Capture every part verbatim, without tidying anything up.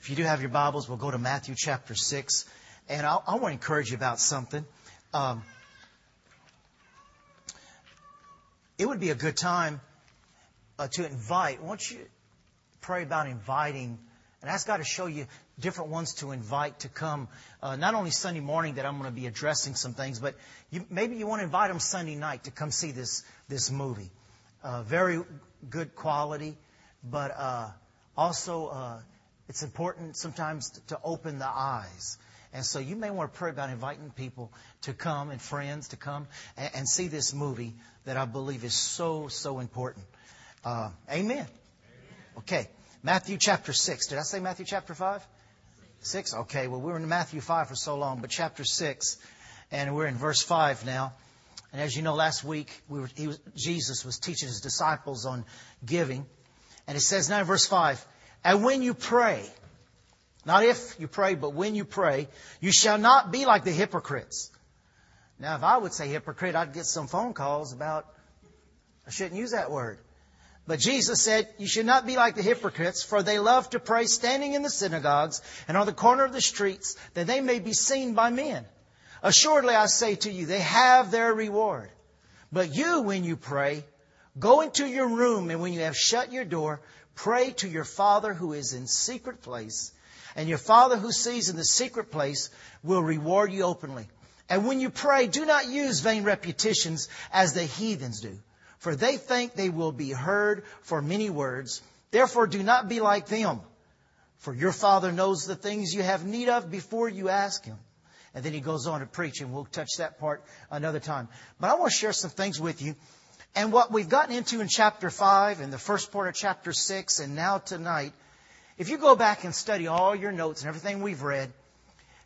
If you do have your Bibles, we'll go to Matthew chapter six. And I'll, I want to encourage you about something. Um, it would be a good time uh, to invite. Why don't you pray about inviting and ask God to show you different ones to invite to come. Uh, not only Sunday morning that I'm going to be addressing some things, but you, maybe you want to invite them Sunday night to come see this this movie. Uh, very good quality, but uh, also uh, it's important sometimes to, to open the eyes. And so you may want to pray about inviting people to come and friends to come and, and see this movie that I believe is so, so important. Uh, amen. Amen. Okay. Matthew chapter six. Did I say Matthew chapter five? six? Okay. Well, we were in Matthew five for so long, but chapter six, and we're in verse five now. And as you know, last week, we were, he was, Jesus was teaching his disciples on giving. And it says now in verse five, and when you pray, not if you pray, but when you pray, you shall not be like the hypocrites. Now, if I would say hypocrite, I'd get some phone calls about, I shouldn't use that word. But Jesus said, you should not be like the hypocrites, for they love to pray standing in the synagogues and on the corner of the streets, that they may be seen by men. Assuredly, I say to you, they have their reward. But you, when you pray, go into your room, and when you have shut your door, pray to your Father who is in secret place. And your Father who sees in the secret place will reward you openly. And when you pray, do not use vain repetitions as the heathens do, for they think they will be heard for many words. Therefore, do not be like them, for your Father knows the things you have need of before you ask Him. And then he goes on to preach, and we'll touch that part another time. But I want to share some things with you. And what we've gotten into in chapter five and the first part of chapter six and now tonight, if you go back and study all your notes and everything we've read,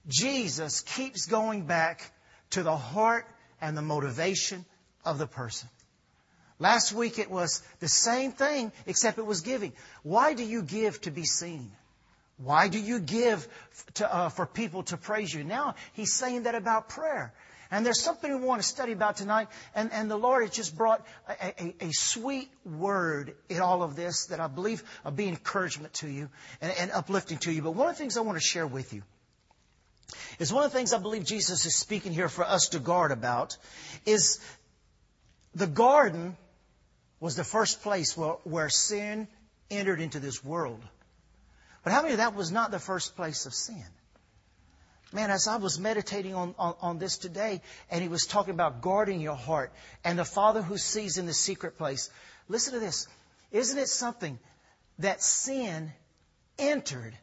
Jesus keeps going back to the heart and the motivation of the person. Last week it was the same thing, except it was giving. Why do you give to be seen? Why do you give to, uh, for people to praise you? Now he's saying that about prayer. And there's something we want to study about tonight. And, and the Lord has just brought a, a, a sweet word in all of this that I believe will be encouragement to you and, and uplifting to you. But one of the things I want to share with you is one of the things I believe Jesus is speaking here for us to guard about is the garden was the first place where, where sin entered into this world. But how many of that was not the first place of sin? Man, as I was meditating on, on, on this today, and he was talking about guarding your heart and the Father who sees in the secret place. Listen to this. Isn't it something that sin entered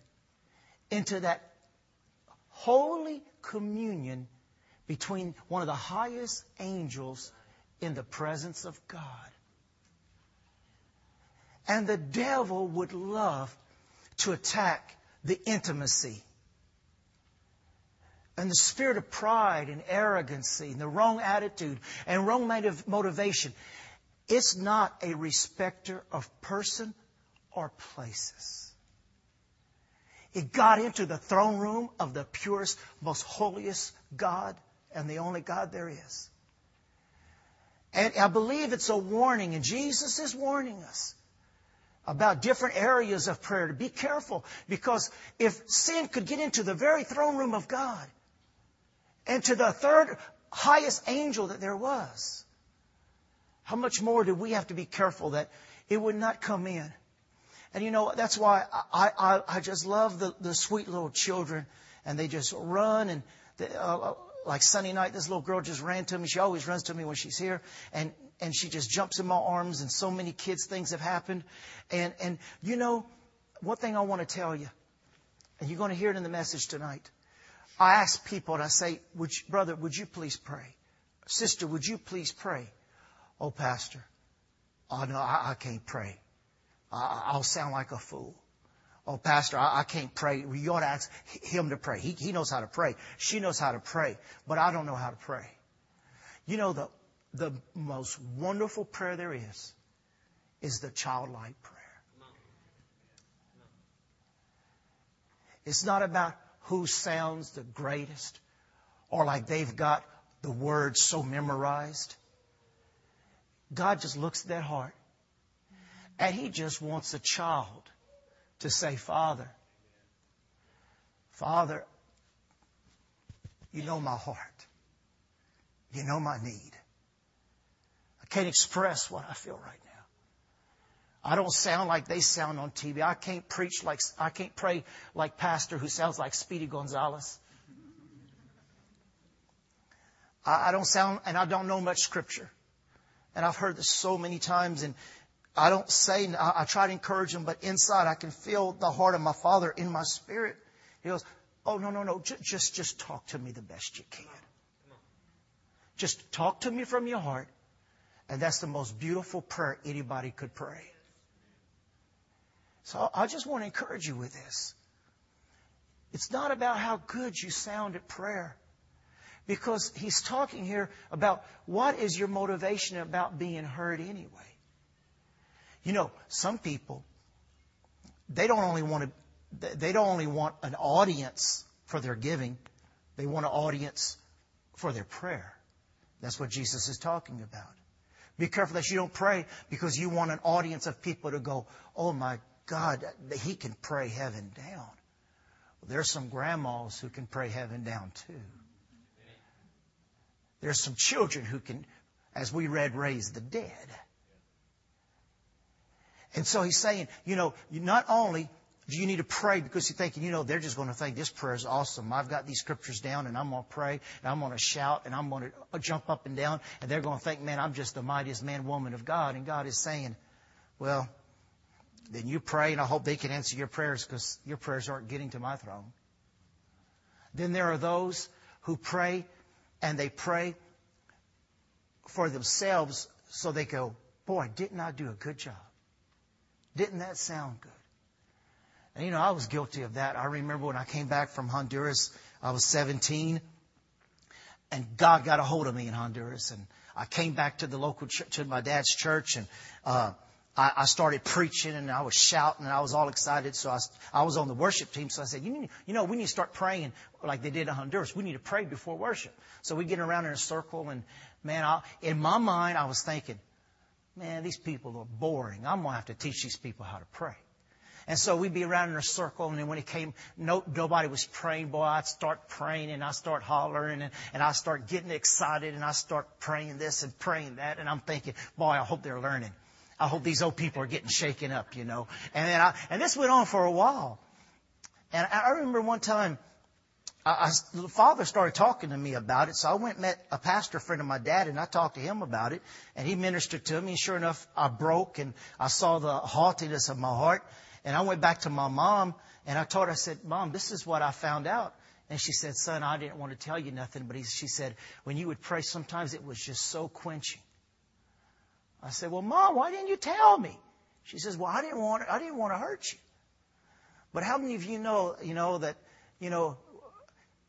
into that holy communion between one of the highest angels in the presence of God? And the devil would love to attack the intimacy and the spirit of pride and arrogancy and the wrong attitude and wrong motivation. It's not a respecter of person or places. It got into the throne room of the purest, most holiest God and the only God there is. And I believe it's a warning, and Jesus is warning us about different areas of prayer to be careful, because if sin could get into the very throne room of God and to the third highest angel that there was, how much more do we have to be careful that it would not come in? And you know, that's why I I, I just love the, the sweet little children, and they just run and they, uh, like Sunday night, this little girl just ran to me. She always runs to me when she's here, and. And she just jumps in my arms, and so many kids' things have happened. And, and you know, one thing I want to tell you, and you're going to hear it in the message tonight. I ask people, and I say, would you, brother, would you please pray? Sister, would you please pray? Oh, pastor, oh, no, I, I can't pray. I, I'll sound like a fool. Oh, pastor, I, I can't pray. You ought to ask him to pray. He, he knows how to pray. She knows how to pray, but I don't know how to pray. You know, the The most wonderful prayer there is, is the childlike prayer. It's not about who sounds the greatest or like they've got the words so memorized. God just looks at that heart, and He just wants a child to say, Father, Father, you know my heart. You know my need. I can't express what I feel right now. I don't sound like they sound on T V. I can't preach like, I can't pray like pastor who sounds like Speedy Gonzalez. I, I don't sound, and I don't know much scripture. And I've heard this so many times, and I don't say, I, I try to encourage them, but inside I can feel the heart of my Father in my spirit. He goes, oh, no, no, no, j- just, just talk to me the best you can. Just talk to me from your heart. And that's the most beautiful prayer anybody could pray. So I just want to encourage you with this. It's not about how good you sound at prayer. Because he's talking here about what is your motivation about being heard anyway. You know, some people, they don't only want to, they don't only want an audience for their giving. They want an audience for their prayer. That's what Jesus is talking about. Be careful that you don't pray because you want an audience of people to go, oh my God, he can pray heaven down. Well, there's some grandmas who can pray heaven down too. There's some children who can, as we read, raise the dead. And so he's saying, you know, not only do you need to pray because you're thinking, you know, they're just going to think this prayer is awesome. I've got these scriptures down and I'm going to pray and I'm going to shout and I'm going to jump up and down. And they're going to think, man, I'm just the mightiest man, woman of God. And God is saying, well, then you pray and I hope they can answer your prayers because your prayers aren't getting to my throne. Then there are those who pray and they pray for themselves so they go, boy, didn't I do a good job? Didn't that sound good? And, you know, I was guilty of that. I remember when I came back from Honduras, I was seventeen, and God got a hold of me in Honduras. And I came back to the local church, to my dad's church, and uh, I, I started preaching, and I was shouting, and I was all excited. So I, I was on the worship team, so I said, you, need, you know, we need to start praying like they did in Honduras. We need to pray before worship. So we get around in a circle, and, man, I, in my mind, I was thinking, man, these people are boring. I'm going to have to teach these people how to pray. And so we'd be around in a circle, and then when it came, no, nobody was praying. Boy, I'd start praying, and I'd start hollering, and, and I'd start getting excited, and I'd start praying this and praying that. And I'm thinking, boy, I hope they're learning. I hope these old people are getting shaken up, you know. And then I, and this went on for a while. And I remember one time, I, I, the Father started talking to me about it, so I went and met a pastor friend of my dad, and I talked to him about it. And he ministered to me, and sure enough, I broke, and I saw the haughtiness of my heart. And I went back to my mom, and I told her, I said, Mom, this is what I found out. And she said, son, I didn't want to tell you nothing. But he, she said, when you would pray, sometimes it was just so quenching. I said, well, Mom, why didn't you tell me? She says, well, I didn't want I didn't want to hurt you. But how many of you know, you know, that, you know,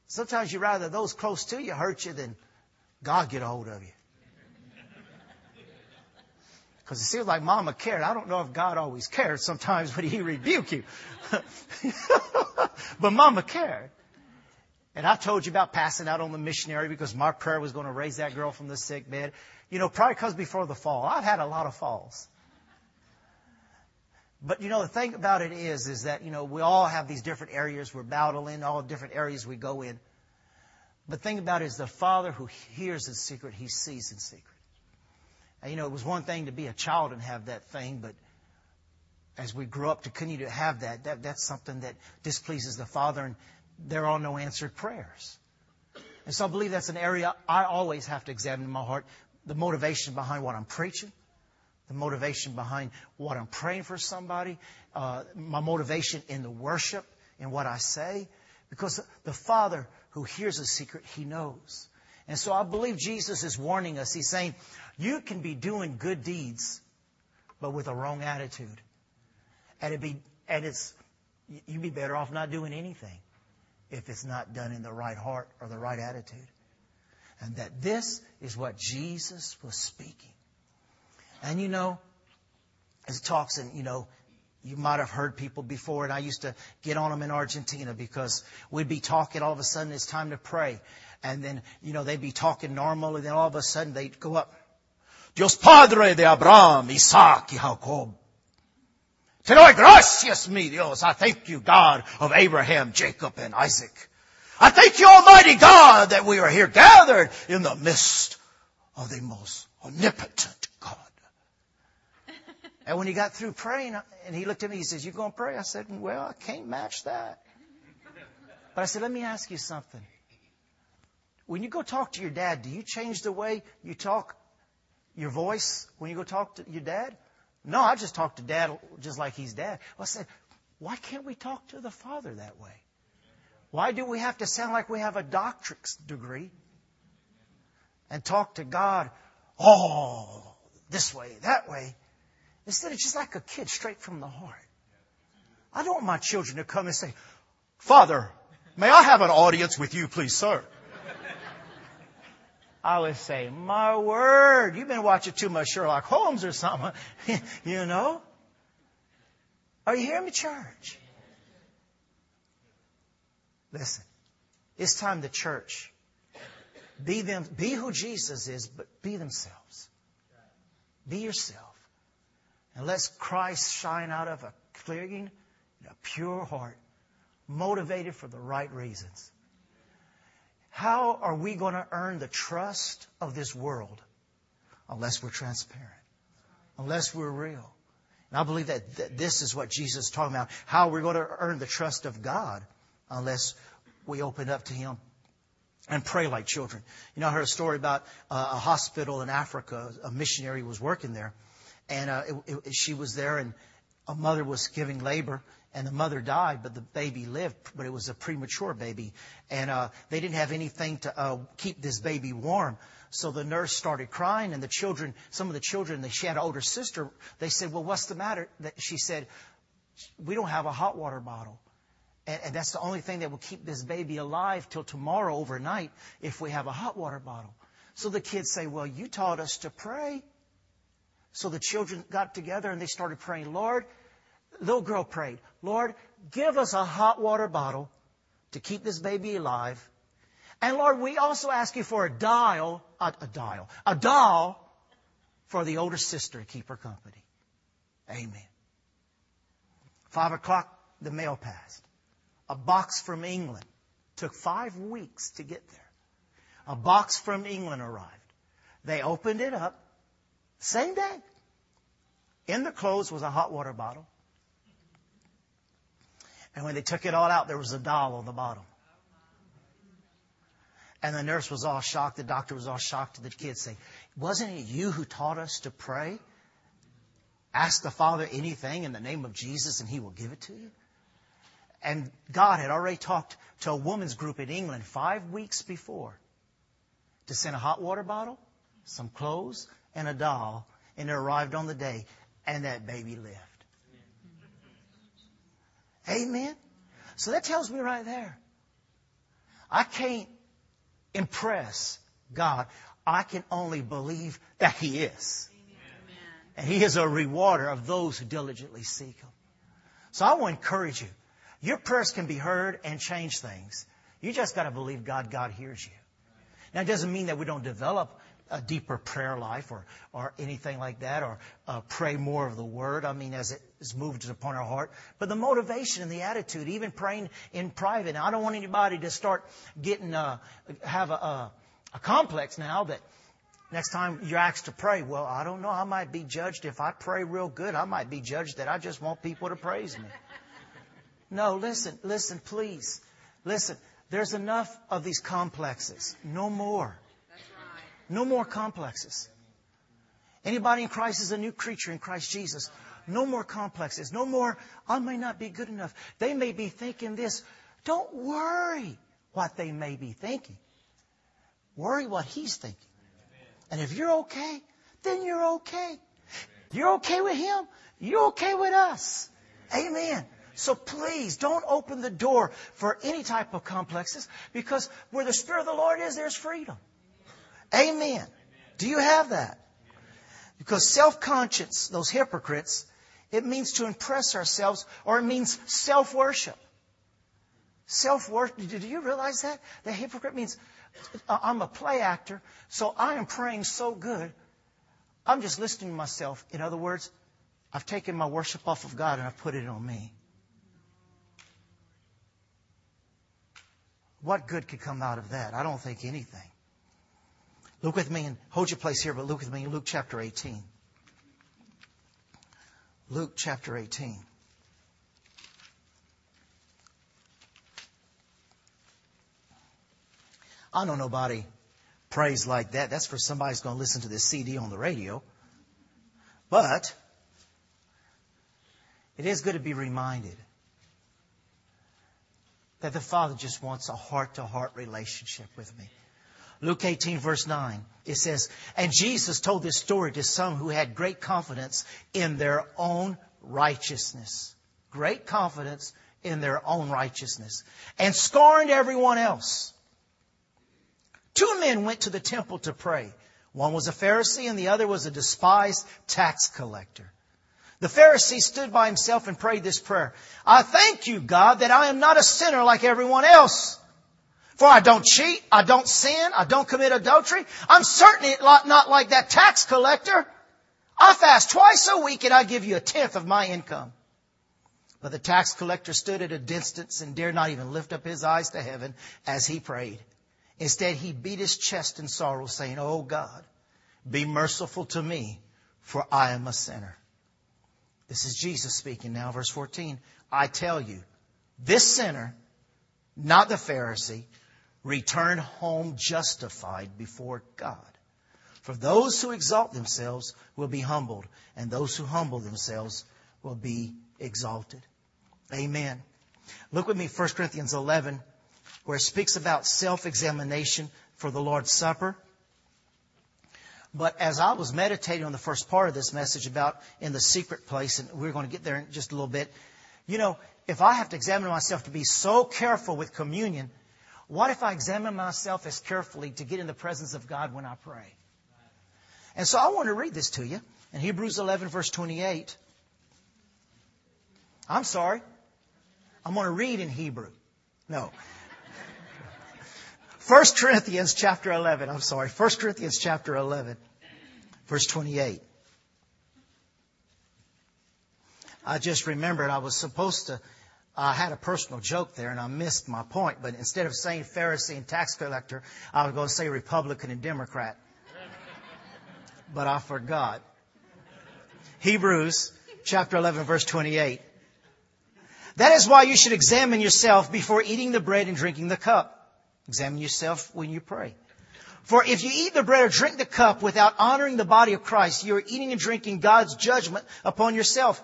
sometimes you'd rather those close to you hurt you than God get a hold of you. Because it seems like Mama cared. I don't know if God always cared sometimes when he rebuked you. But Mama cared. And I told you about passing out on the missionary because my prayer was going to raise that girl from the sick bed. You know, probably because before the fall. I've had a lot of falls. But, you know, the thing about it is, is that, you know, we all have these different areas we're battling, all different areas we go in. But the thing about it is the Father who hears in secret, he sees in secret. You know, it was one thing to be a child and have that thing, but as we grow up to continue to have that, that that's something that displeases the Father, and there are no answered prayers. And so I believe that's an area I always have to examine in my heart, the motivation behind what I'm preaching, the motivation behind what I'm praying for somebody, uh, my motivation in the worship, in what I say, because the Father who hears a secret, he knows. And so I believe Jesus is warning us. He's saying, you can be doing good deeds, but with a wrong attitude. And it be, and it's, you'd be better off not doing anything if it's not done in the right heart or the right attitude. And that this is what Jesus was speaking. And you know, as it talks in, you know, you might have heard people before, and I used to get on them in Argentina because we'd be talking, all of a sudden it's time to pray. And then, you know, they'd be talking normally, then all of a sudden they'd go up. Dios Padre de Abraham, Isaac, y Jacob. Te doy gracias, mi Dios. I thank you, God of Abraham, Jacob, and Isaac. I thank you, Almighty God, that we are here gathered in the midst of the most omnipotent God. And when he got through praying, and he looked at me, he says, "You going to pray?" I said, "Well, I can't match that." But I said, "Let me ask you something. When you go talk to your dad, do you change the way you talk, your voice, when you go talk to your dad?" "No, I just talk to Dad just like he's Dad." Well, I said, why can't we talk to the Father that way? Why do we have to sound like we have a doctorate's degree and talk to God all oh, this way, that way, instead of just like a kid straight from the heart? I don't want my children to come and say, "Father, may I have an audience with you, please, sir?" I would say, "My word, you've been watching too much Sherlock Holmes or something." You know? Are you hearing me, church? Listen, it's time the church be them, be who Jesus is, but be themselves. Be yourself. And let Christ shine out of a clearing and a pure heart, motivated for the right reasons. How are we going to earn the trust of this world unless we're transparent, unless we're real? And I believe that th- this is what Jesus is talking about, how we're going to earn the trust of God unless we open up to Him and pray like children. You know, I heard a story about uh, a hospital in Africa. A missionary was working there, and uh, it, it, she was there, and a mother was giving labor. And the mother died, but the baby lived, but it was a premature baby. And uh, they didn't have anything to uh, keep this baby warm. So the nurse started crying, and the children, some of the children, they, she had an older sister, they said, "Well, what's the matter?" She said, "We don't have a hot water bottle. And, and that's the only thing that will keep this baby alive till tomorrow overnight if we have a hot water bottle." So the kids say, "Well, you taught us to pray." So the children got together, and they started praying, Lord, Little girl prayed, "Lord, give us a hot water bottle to keep this baby alive. And Lord, we also ask you for a dial, a, a dial, a doll for the older sister to keep her company." Amen. Five o'clock, the mail passed. A box from England. Took five weeks to get there. A box from England arrived. They opened it up. Same day. In the clothes was a hot water bottle. And when they took it all out, there was a doll on the bottom. And the nurse was all shocked. The doctor was all shocked. The kids say, "Wasn't it you who taught us to pray? Ask the Father anything in the name of Jesus and He will give it to you." And God had already talked to a woman's group in England five weeks before to send a hot water bottle, some clothes, and a doll. And it arrived on the day, and that baby lived. Amen. So that tells me right there, I can't impress God. I can only believe that He is. Amen. And He is a rewarder of those who diligently seek Him. So I want to encourage you. Your prayers can be heard and change things. You just got to believe God. God hears you. Now, it doesn't mean that we don't develop a deeper prayer life or, or anything like that, or uh, pray more of the Word, I mean, as it is moved upon our heart. But the motivation and the attitude, even praying in private. Now, I don't want anybody to start getting, uh, have a, a, a complex now that next time you're asked to pray, "Well, I don't know, I might be judged if I pray real good. I might be judged that I just want people to praise me." No, listen, listen, please. Listen, there's enough of these complexes. No more. No more complexes. Anybody in Christ is a new creature in Christ Jesus. No more complexes. No more, "I may not be good enough. They may be thinking this." Don't worry what they may be thinking. Worry what He's thinking. And if you're okay, then you're okay. You're okay with Him. You're okay with us. Amen. So please don't open the door for any type of complexes, because where the Spirit of the Lord is, there's freedom. Amen. Amen. Do you have that? Amen. Because self-conscience, those hypocrites, it means to impress ourselves, or it means self-worship. Self-worship. Do you realize that? The hypocrite means, "I'm a play actor, so I am praying so good, I'm just listening to myself." In other words, I've taken my worship off of God and I've put it on me. What good could come out of that? I don't think anything. Look with me and hold your place here, but look with me in Luke chapter eighteen. Luke chapter eighteen. I know nobody prays like that. That's for somebody who's going to listen to this C D on the radio. But it is good to be reminded that the Father just wants a heart-to-heart relationship with me. Luke eighteen, verse nine, it says, "And Jesus told this story to some who had great confidence in their own righteousness." Great confidence in their own righteousness. "And scorned everyone else. Two men went to the temple to pray. One was a Pharisee and the other was a despised tax collector. The Pharisee stood by himself and prayed this prayer. 'I thank you, God, that I am not a sinner like everyone else. For I don't cheat, I don't sin, I don't commit adultery. I'm certainly not like that tax collector. I fast twice a week and I give you a tenth of my income.' But the tax collector stood at a distance and dared not even lift up his eyes to heaven as he prayed. Instead, he beat his chest in sorrow, saying, 'Oh God, be merciful to me, for I am a sinner.'" This is Jesus speaking now, verse fourteen. "I tell you, this sinner, not the Pharisee, returned home justified before God. For those who exalt themselves will be humbled, and those who humble themselves will be exalted." Amen. Look with me, First Corinthians eleven, where it speaks about self-examination for the Lord's Supper. But as I was meditating on the first part of this message about in the secret place, and we're going to get there in just a little bit, you know, if I have to examine myself to be so careful with communion, what if I examine myself as carefully to get in the presence of God when I pray? And so I want to read this to you in Hebrews eleven, verse twenty-eight. I'm sorry. I'm going to read in Hebrew. No. First Corinthians chapter eleven. I'm sorry. First Corinthians chapter eleven, verse twenty-eight. I just remembered I was supposed to, I had a personal joke there and I missed my point. But instead of saying Pharisee and tax collector, I was going to say Republican and Democrat. But I forgot. Hebrews chapter eleven, verse twenty-eight. "That is why you should examine yourself before eating the bread and drinking the cup. Examine yourself when you pray. For if you eat the bread or drink the cup without honoring the body of Christ, you are eating and drinking God's judgment upon yourself.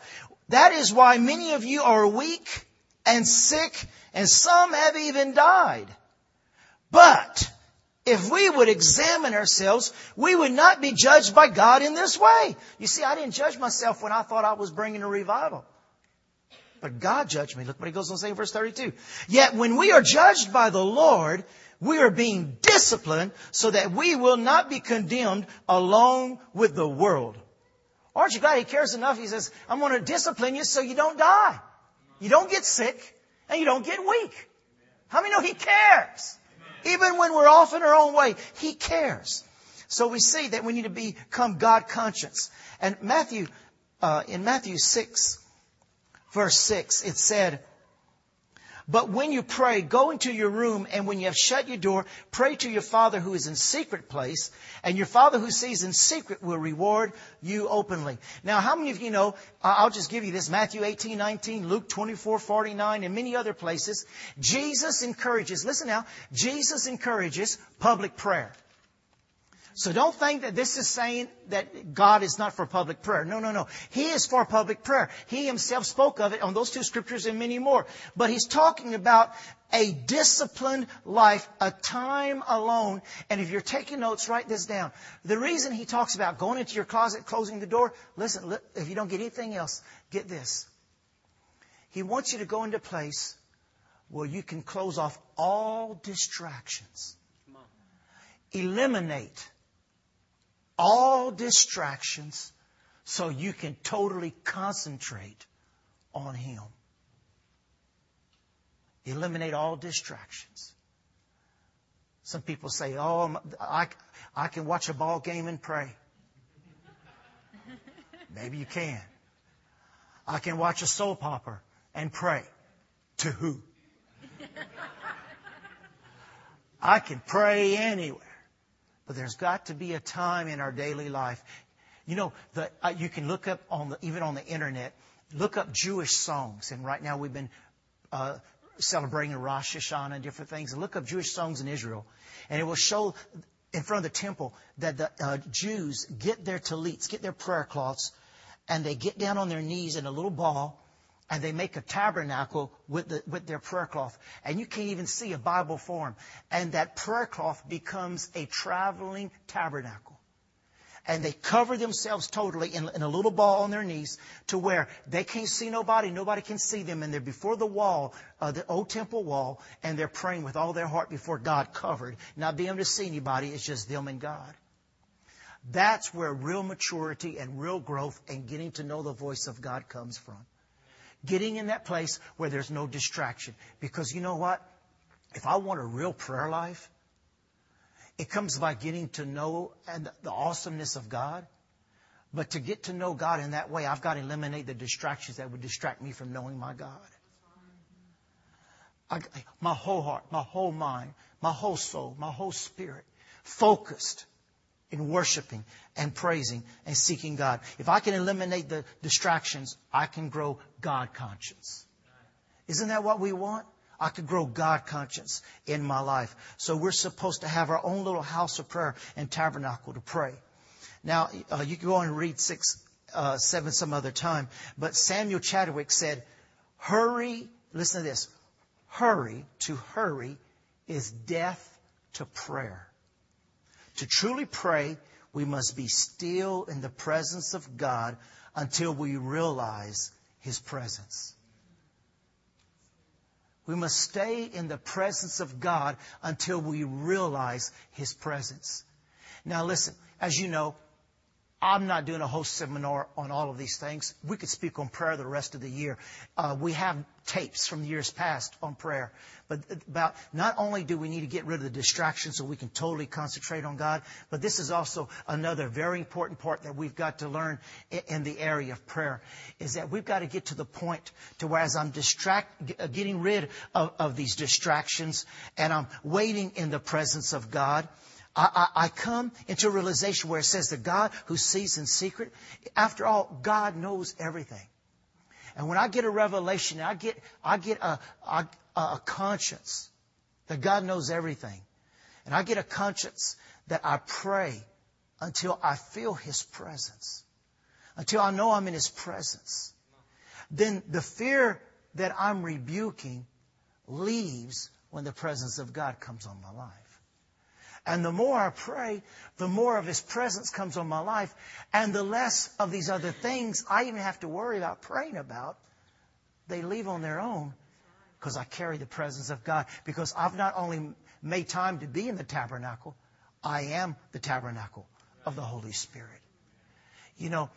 That is why many of you are weak and sick, and some have even died. But if we would examine ourselves, we would not be judged by God in this way." You see, I didn't judge myself when I thought I was bringing a revival. But God judged me. Look what he goes on saying in verse thirty-two. "Yet when we are judged by the Lord, we are being disciplined so that we will not be condemned along with the world." Aren't you glad he cares enough? He says, "I'm going to discipline you so you don't die. You don't get sick and you don't get weak." How many know he cares? Even when we're off in our own way, he cares. So we see that we need to become God conscious. And Matthew, uh, in Matthew six, verse six, it said, "But when you pray, go into your room, and when you have shut your door, pray to your Father who is in secret place, and your Father who sees in secret will reward you openly." Now, how many of you know, I'll just give you this, Matthew eighteen, nineteen, Luke twenty-four, forty-nine, and many other places, Jesus encourages, listen now, Jesus encourages public prayer. So don't think that this is saying that God is not for public prayer. No, no, no. He is for public prayer. He himself spoke of it on those two scriptures and many more. But he's talking about a disciplined life, a time alone. And if you're taking notes, write this down. The reason he talks about going into your closet, closing the door, listen, if you don't get anything else, get this. He wants you to go into a place where you can close off all distractions. Eliminate all distractions so you can totally concentrate on him. Eliminate all distractions. Some people say, "Oh, I, I can watch a ball game and pray." Maybe you can. I can watch a soap opera and pray. To who? I can pray anywhere. But there's got to be a time in our daily life. You know, the, uh, you can look up, on the, even on the internet, look up Jewish songs. And right now we've been uh, celebrating Rosh Hashanah and different things. And look up Jewish songs in Israel. And it will show in front of the temple that the uh, Jews get their tallits, get their prayer cloths, and they get down on their knees in a little ball, and they make a tabernacle with the, with their prayer cloth. And you can't even see a Bible form. And that prayer cloth becomes a traveling tabernacle. And they cover themselves totally in, in a little ball on their knees to where they can't see nobody. Nobody can see them. And they're before the wall, uh, the old temple wall. And they're praying with all their heart before God, covered. Not being able to see anybody. It's just them and God. That's where real maturity and real growth and getting to know the voice of God comes from. Getting in that place where there's no distraction. Because you know what? If I want a real prayer life, it comes by getting to know and the awesomeness of God. But to get to know God in that way, I've got to eliminate the distractions that would distract me from knowing my God. I, my whole heart, my whole mind, my whole soul, my whole spirit, focused in worshiping and praising and seeking God. If I can eliminate the distractions, I can grow God conscience. Isn't that what we want? I could grow God conscience in my life. So we're supposed to have our own little house of prayer and tabernacle to pray. Now, uh, you can go on and read six, uh, seven some other time. But Samuel Chadwick said, hurry, listen to this, hurry to hurry is death to prayer. To truly pray, we must be still in the presence of God until we realize His presence. We must stay in the presence of God until we realize His presence. Now listen, as you know, I'm not doing a whole seminar on all of these things. We could speak on prayer the rest of the year. Uh, we have tapes from years past on prayer. But about not only do we need to get rid of the distractions so we can totally concentrate on God, but this is also another very important part that we've got to learn in the area of prayer, is that we've got to get to the point to where as I'm distract, getting rid of, of these distractions and I'm waiting in the presence of God, I, I, I come into a realization where it says that God who sees in secret, after all, God knows everything. And when I get a revelation, I get I get a, a, a conscience that God knows everything. And I get a conscience that I pray until I feel His presence, until I know I'm in His presence. Then the fear that I'm rebuking leaves when the presence of God comes on my life. And the more I pray, the more of His presence comes on my life. And the less of these other things I even have to worry about praying about, they leave on their own because I carry the presence of God. Because I've not only made time to be in the tabernacle, I am the tabernacle of the Holy Spirit. You know,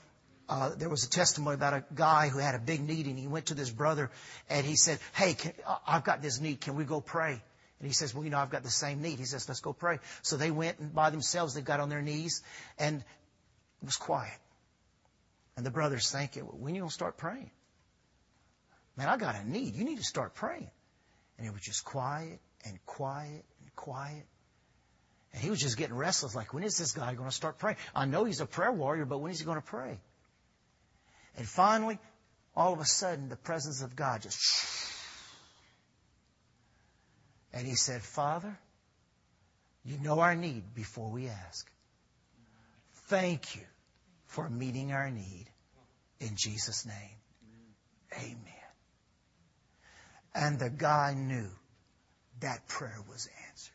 uh, there was a testimony about a guy who had a big need, and he went to this brother and he said, hey, can, I've got this need. Can we go pray? And he says, well, you know, I've got the same need. He says, let's go pray. So they went, and by themselves, they got on their knees, and it was quiet. And the brother's thinking, well, when are you going to start praying? Man, I got a need. You need to start praying. And it was just quiet and quiet and quiet. And he was just getting restless, like, when is this guy going to start praying? I know he's a prayer warrior, but when is he going to pray? And finally, all of a sudden, the presence of God just... And he said, Father, you know our need before we ask. Thank you for meeting our need. In Jesus' name, amen. And the guy knew that prayer was answered.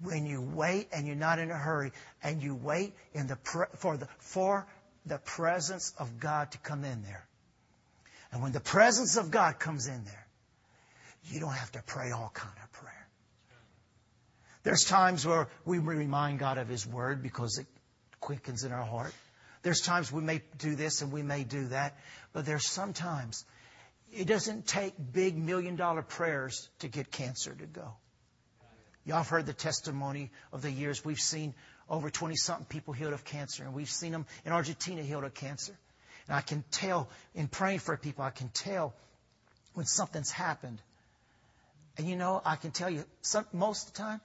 When you wait and you're not in a hurry, and you wait in the pre- for the for the presence of God to come in there. And when the presence of God comes in there, you don't have to pray all kind of prayer. There's times where we remind God of His Word because it quickens in our heart. There's times we may do this and we may do that. But there's sometimes it doesn't take big million dollar prayers to get cancer to go. Y'all have heard the testimony of the years. We've seen over twenty something people healed of cancer. And we've seen them in Argentina healed of cancer. And I can tell in praying for people, I can tell when something's happened. And you know, I can tell you, some, most of the time,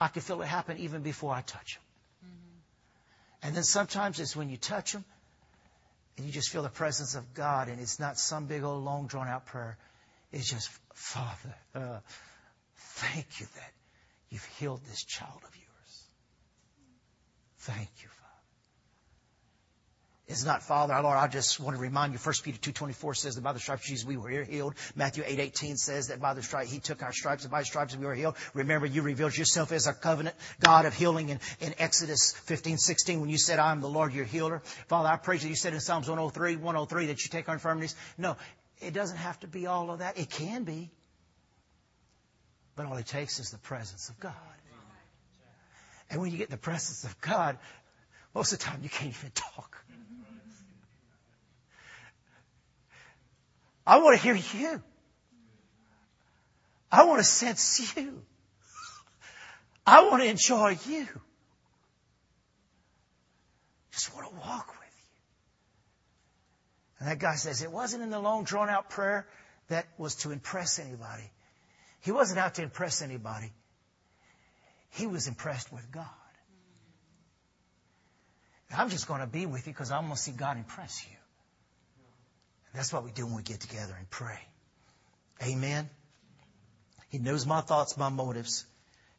I can feel it happen even before I touch them. Mm-hmm. And then sometimes it's when you touch them, and you just feel the presence of God, and it's not some big old long drawn out prayer. It's just, Father, uh, thank you that you've healed this child of yours. Thank you, Father. It's not, Father, our Lord, I just want to remind you, First Peter two twenty-four says that by the stripes of Jesus we were healed. Matthew eight eighteen says that by the stripes he took our stripes, and by the stripes we were healed. Remember, you revealed yourself as a covenant God of healing in, in Exodus fifteen sixteen when you said, I am the Lord your healer. Father, I praise you. You said in Psalms one oh three, one oh three that you take our infirmities. No, it doesn't have to be all of that. It can be. But all it takes is the presence of God. And when you get the presence of God, most of the time you can't even talk. I want to hear you. I want to sense you. I want to enjoy you. Just want to walk with you. And that guy says, it wasn't in the long, drawn-out prayer that was to impress anybody. He wasn't out to impress anybody. He was impressed with God. And I'm just going to be with you because I'm going to see God impress you. That's what we do when we get together and pray. Amen. He knows my thoughts, my motives.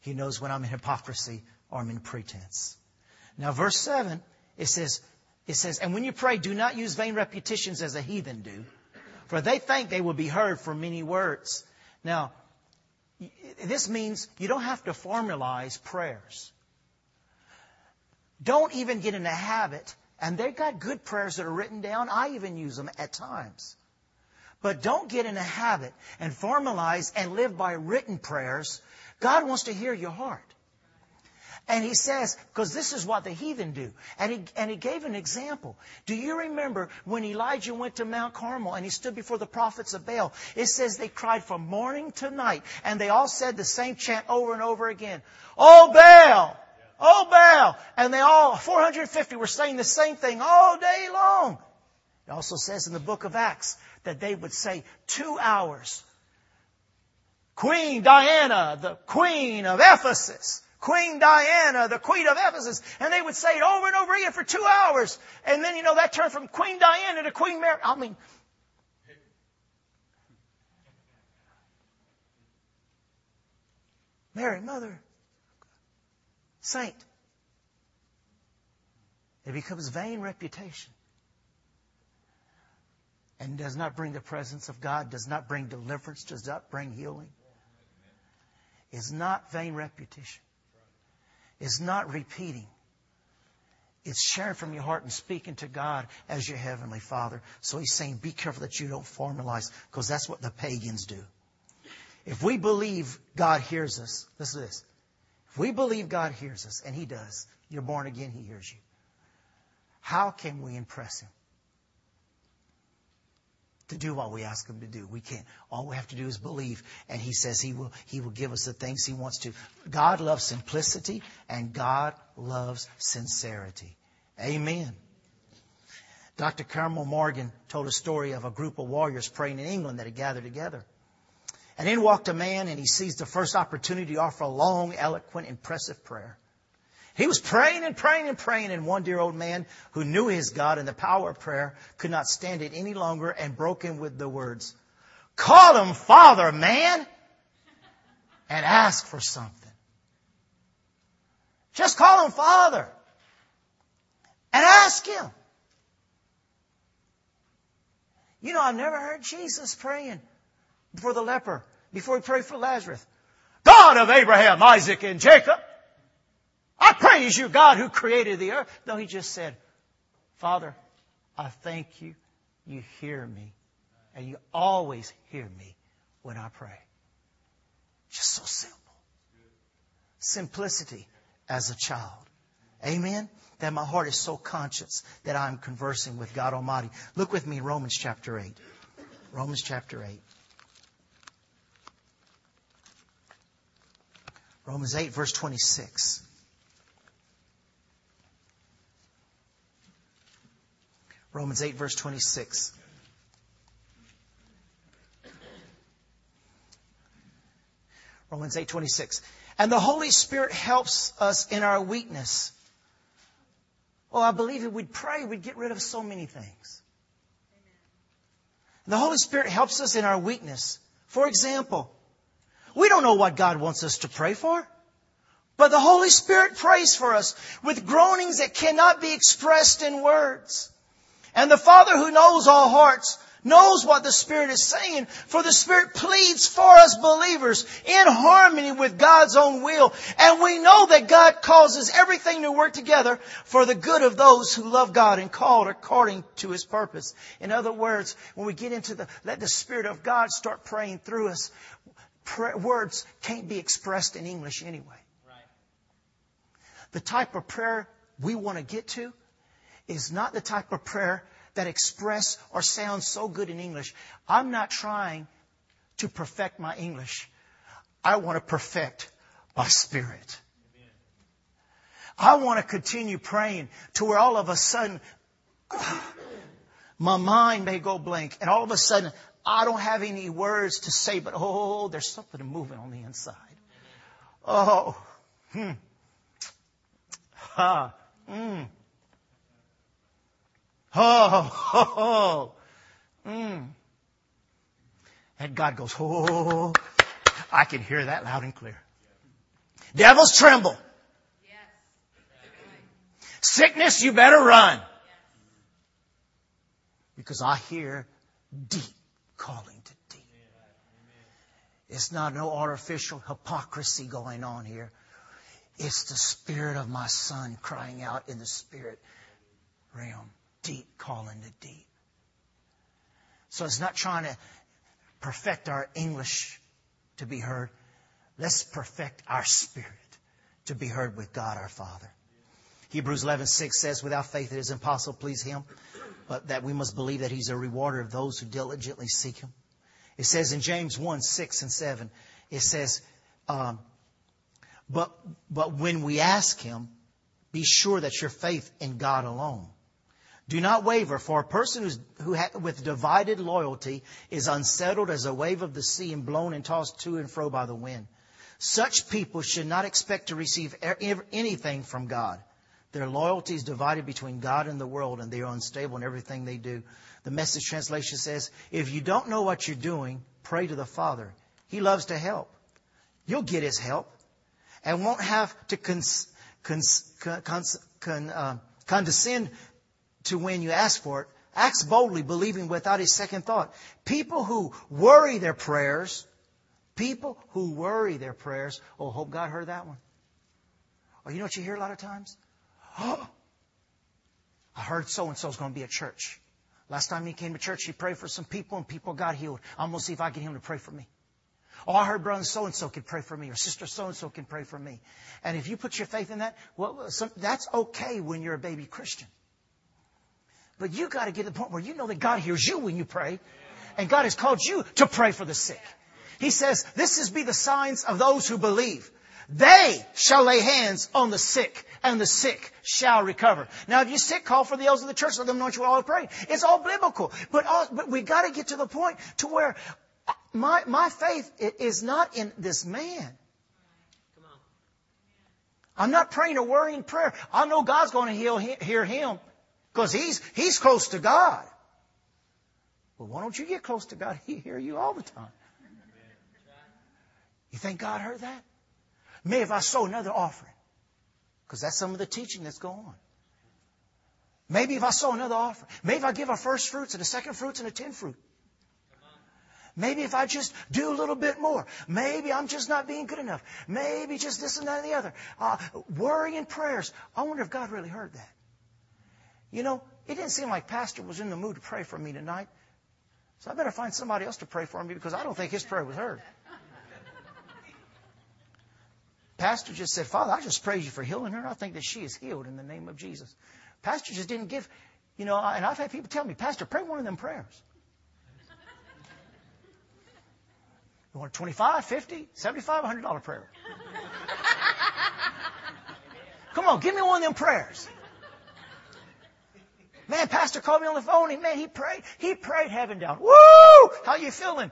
He knows when I'm in hypocrisy or I'm in pretense. Now, verse seven, it says, it says, and when you pray, do not use vain repetitions as the heathen do, for they think they will be heard for many words. Now, this means you don't have to formalize prayers. Don't even get in a habit. And they've got good prayers that are written down. I even use them at times. But don't get in a habit and formalize and live by written prayers. God wants to hear your heart. And he says, because this is what the heathen do. And he, and he gave an example. Do you remember when Elijah went to Mount Carmel and he stood before the prophets of Baal? It says they cried from morning to night. And they all said the same chant over and over again. Oh, Baal! Oh, Baal! And they all, four hundred fifty, were saying the same thing all day long. It also says in the book of Acts that they would say two hours. Queen Diana, the Queen of Ephesus. Queen Diana, the Queen of Ephesus. And they would say it over and over again for two hours. And then, you know, that turned from Queen Diana to Queen Mary. I mean, Mary, Mother. Saint. It becomes vain reputation. And does not bring the presence of God, does not bring deliverance, does not bring healing. It's not vain repetition. It's not repeating. It's sharing from your heart and speaking to God as your Heavenly Father. So he's saying, be careful that you don't formalize, because that's what the pagans do. If we believe God hears us, listen to this. If we believe God hears us, and He does, you're born again, He hears you. How can we impress Him to do what we ask Him to do? We can't. All we have to do is believe, and He says He will, He will give us the things He wants to. God loves simplicity, and God loves sincerity. Amen. Doctor Carmel Morgan told a story of a group of warriors praying in England that had gathered together. And in walked a man, and he seized the first opportunity to offer a long, eloquent, impressive prayer. He was praying and praying and praying, and one dear old man who knew his God and the power of prayer could not stand it any longer and broke in with the words, "Call him Father, man, and ask for something. Just call him Father and ask him." You know, I've never heard Jesus praying for the leper, before he prayed for Lazarus. God of Abraham, Isaac, and Jacob, I praise you, God, who created the earth. No, he just said, Father, I thank you. You hear me. And you always hear me when I pray. Just so simple. Simplicity as a child. Amen? That my heart is so conscious that I'm conversing with God Almighty. Look with me in Romans chapter eight. Romans chapter eight. Romans eight, verse twenty-six. Romans eight, verse twenty-six. Romans eight, twenty-six. And the Holy Spirit helps us in our weakness. Well, I believe if we'd pray, we'd get rid of so many things. And the Holy Spirit helps us in our weakness. For example, we don't know what God wants us to pray for, but the Holy Spirit prays for us with groanings that cannot be expressed in words. And the Father who knows all hearts knows what the Spirit is saying, for the Spirit pleads for us believers in harmony with God's own will. And we know that God causes everything to work together for the good of those who love God and called according to His purpose. In other words, when we get into the, let the Spirit of God start praying through us, prayer, words can't be expressed in English anyway. Right. The type of prayer we want to get to is not the type of prayer that express or sound so good in English. I'm not trying to perfect my English. I want to perfect my spirit. Amen. I want to continue praying to where all of a sudden my mind may go blank and all of a sudden I don't have any words to say, but oh, there's something moving on the inside. Oh, hmm. Ha, hmm. Oh, oh, oh. Mm. And God goes, oh, I can hear that loud and clear. Yeah. Devils tremble. Yes. Right. Sickness, you better run. Yes. Because I hear deep calling to deep. Amen. It's not no artificial hypocrisy going on here. It's the Spirit of my Son crying out in the spirit realm. Deep calling to deep. So it's not trying to perfect our English to be heard. Let's perfect our spirit to be heard with God our Father. Hebrews eleven six says, without faith it is impossible to please Him, but that we must believe that He's a rewarder of those who diligently seek Him. It says in James one six and seven, it says, um, but, but when we ask Him, be sure that your faith in God alone. Do not waver, for a person who's, who ha- with divided loyalty is unsettled as a wave of the sea and blown and tossed to and fro by the wind. Such people should not expect to receive er- anything from God. Their loyalty is divided between God and the world, and they are unstable in everything they do. The Message translation says, if you don't know what you're doing, pray to the Father. He loves to help. You'll get His help and won't have to cons- cons- cons- con- uh, condescend to when you ask for it. Ask boldly, believing without a second thought. People who worry their prayers, people who worry their prayers, oh, hope God heard that one. Oh, you know what you hear a lot of times? Oh, I heard so-and-so's going to be at church. Last time he came to church, he prayed for some people and people got healed. I'm going to see if I can get him to pray for me. Oh, I heard brother so-and-so can pray for me, or sister so-and-so can pray for me. And if you put your faith in that, well, some, that's okay when you're a baby Christian. But you got to get to the point where you know that God hears you when you pray. And God has called you to pray for the sick. He says, this is be the signs of those who believe. They shall lay hands on the sick, and the sick shall recover. Now, if you're sick, call for the elders of the church. Let them know what you all are praying. It's all biblical. But, all, but we got to get to the point to where my, my faith is not in this man. Come on. I'm not praying a worrying prayer. I know God's going to heal, hear him. Because he's, he's close to God. Well, why don't you get close to God? He hears you all the time. You think God heard that? May if I sow another offering. Because that's some of the teaching that's going on. Maybe if I sow another offering. Maybe if I give a first fruits and a second fruits and a ten fruit. Maybe if I just do a little bit more. Maybe I'm just not being good enough. Maybe just this and that and the other. Uh, worry and prayers. I wonder if God really heard that. You know, it didn't seem like Pastor was in the mood to pray for me tonight. So I better find somebody else to pray for me because I don't think his prayer was heard. Pastor just said, Father, I just praise you for healing her. I think that she is healed in the name of Jesus. Pastor just didn't give, you know, and I've had people tell me, Pastor, pray one of them prayers. You want a twenty-five, fifty, seventy-five, one hundred dollars prayer? Come on, give me one of them prayers. Man, pastor called me on the phone. And man, he prayed. He prayed heaven down. Woo! How you feeling?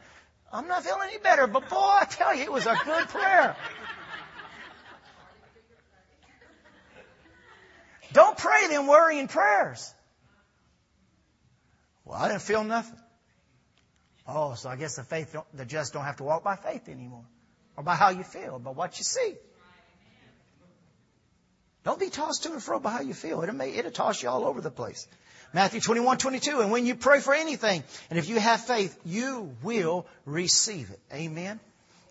I'm not feeling any better, but boy, I tell you, it was a good prayer. Don't pray them worrying prayers. Well, I didn't feel nothing. Oh, so I guess the faith, don't, the just don't have to walk by faith anymore. Or by how you feel, by what you see. Don't be tossed to and fro by how you feel. It'll, may, it'll toss you all over the place. Matthew twenty-one twenty-two, and when you pray for anything, and if you have faith, you will receive it. Amen.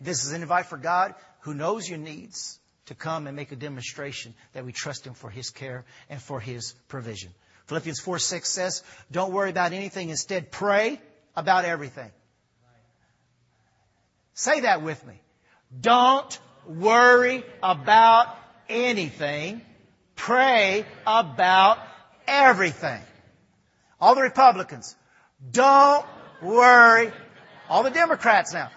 This is an invite for God, who knows your needs, to come and make a demonstration that we trust Him for His care and for His provision. Philippians four six says, don't worry about anything. Instead, pray about everything. Right. Say that with me. Don't worry about anything. Pray about everything. All the Republicans, don't worry. All the Democrats now.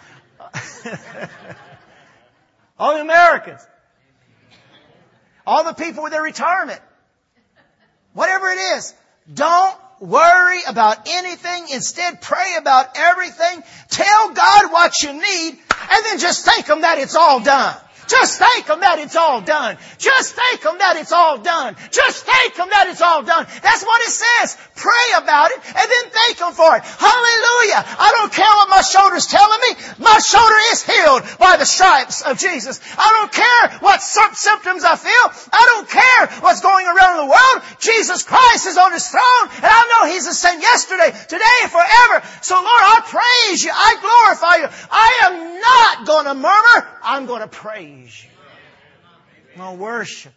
All the Americans. All the people with their retirement. Whatever it is, don't worry about anything. Instead, pray about everything. Tell God what you need, and then just thank Him that it's all done. Just thank Him that it's all done. Just thank Him that it's all done. Just thank Him that it's all done. That's what it says. Pray about it and then thank Him for it. Hallelujah. I don't care what my shoulder's telling me. My shoulder is healed by the stripes of Jesus. I don't care what symptoms I feel. I don't care what's going around in the world. Jesus Christ is on His throne, and I know He's the same yesterday, today, forever. So Lord, I praise You. I glorify You. I am not going to murmur. I'm going to praise You. I'm going to worship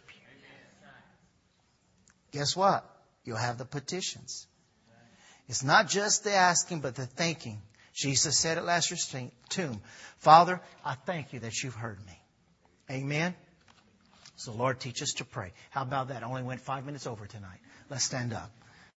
You. Guess what? You'll have the petitions. It's not just the asking, but the thanking. Jesus said at Lazarus' tomb, Father, I thank You that You've heard me. Amen? So Lord, teach us to pray. How about that? I only went five minutes over tonight. Let's stand up.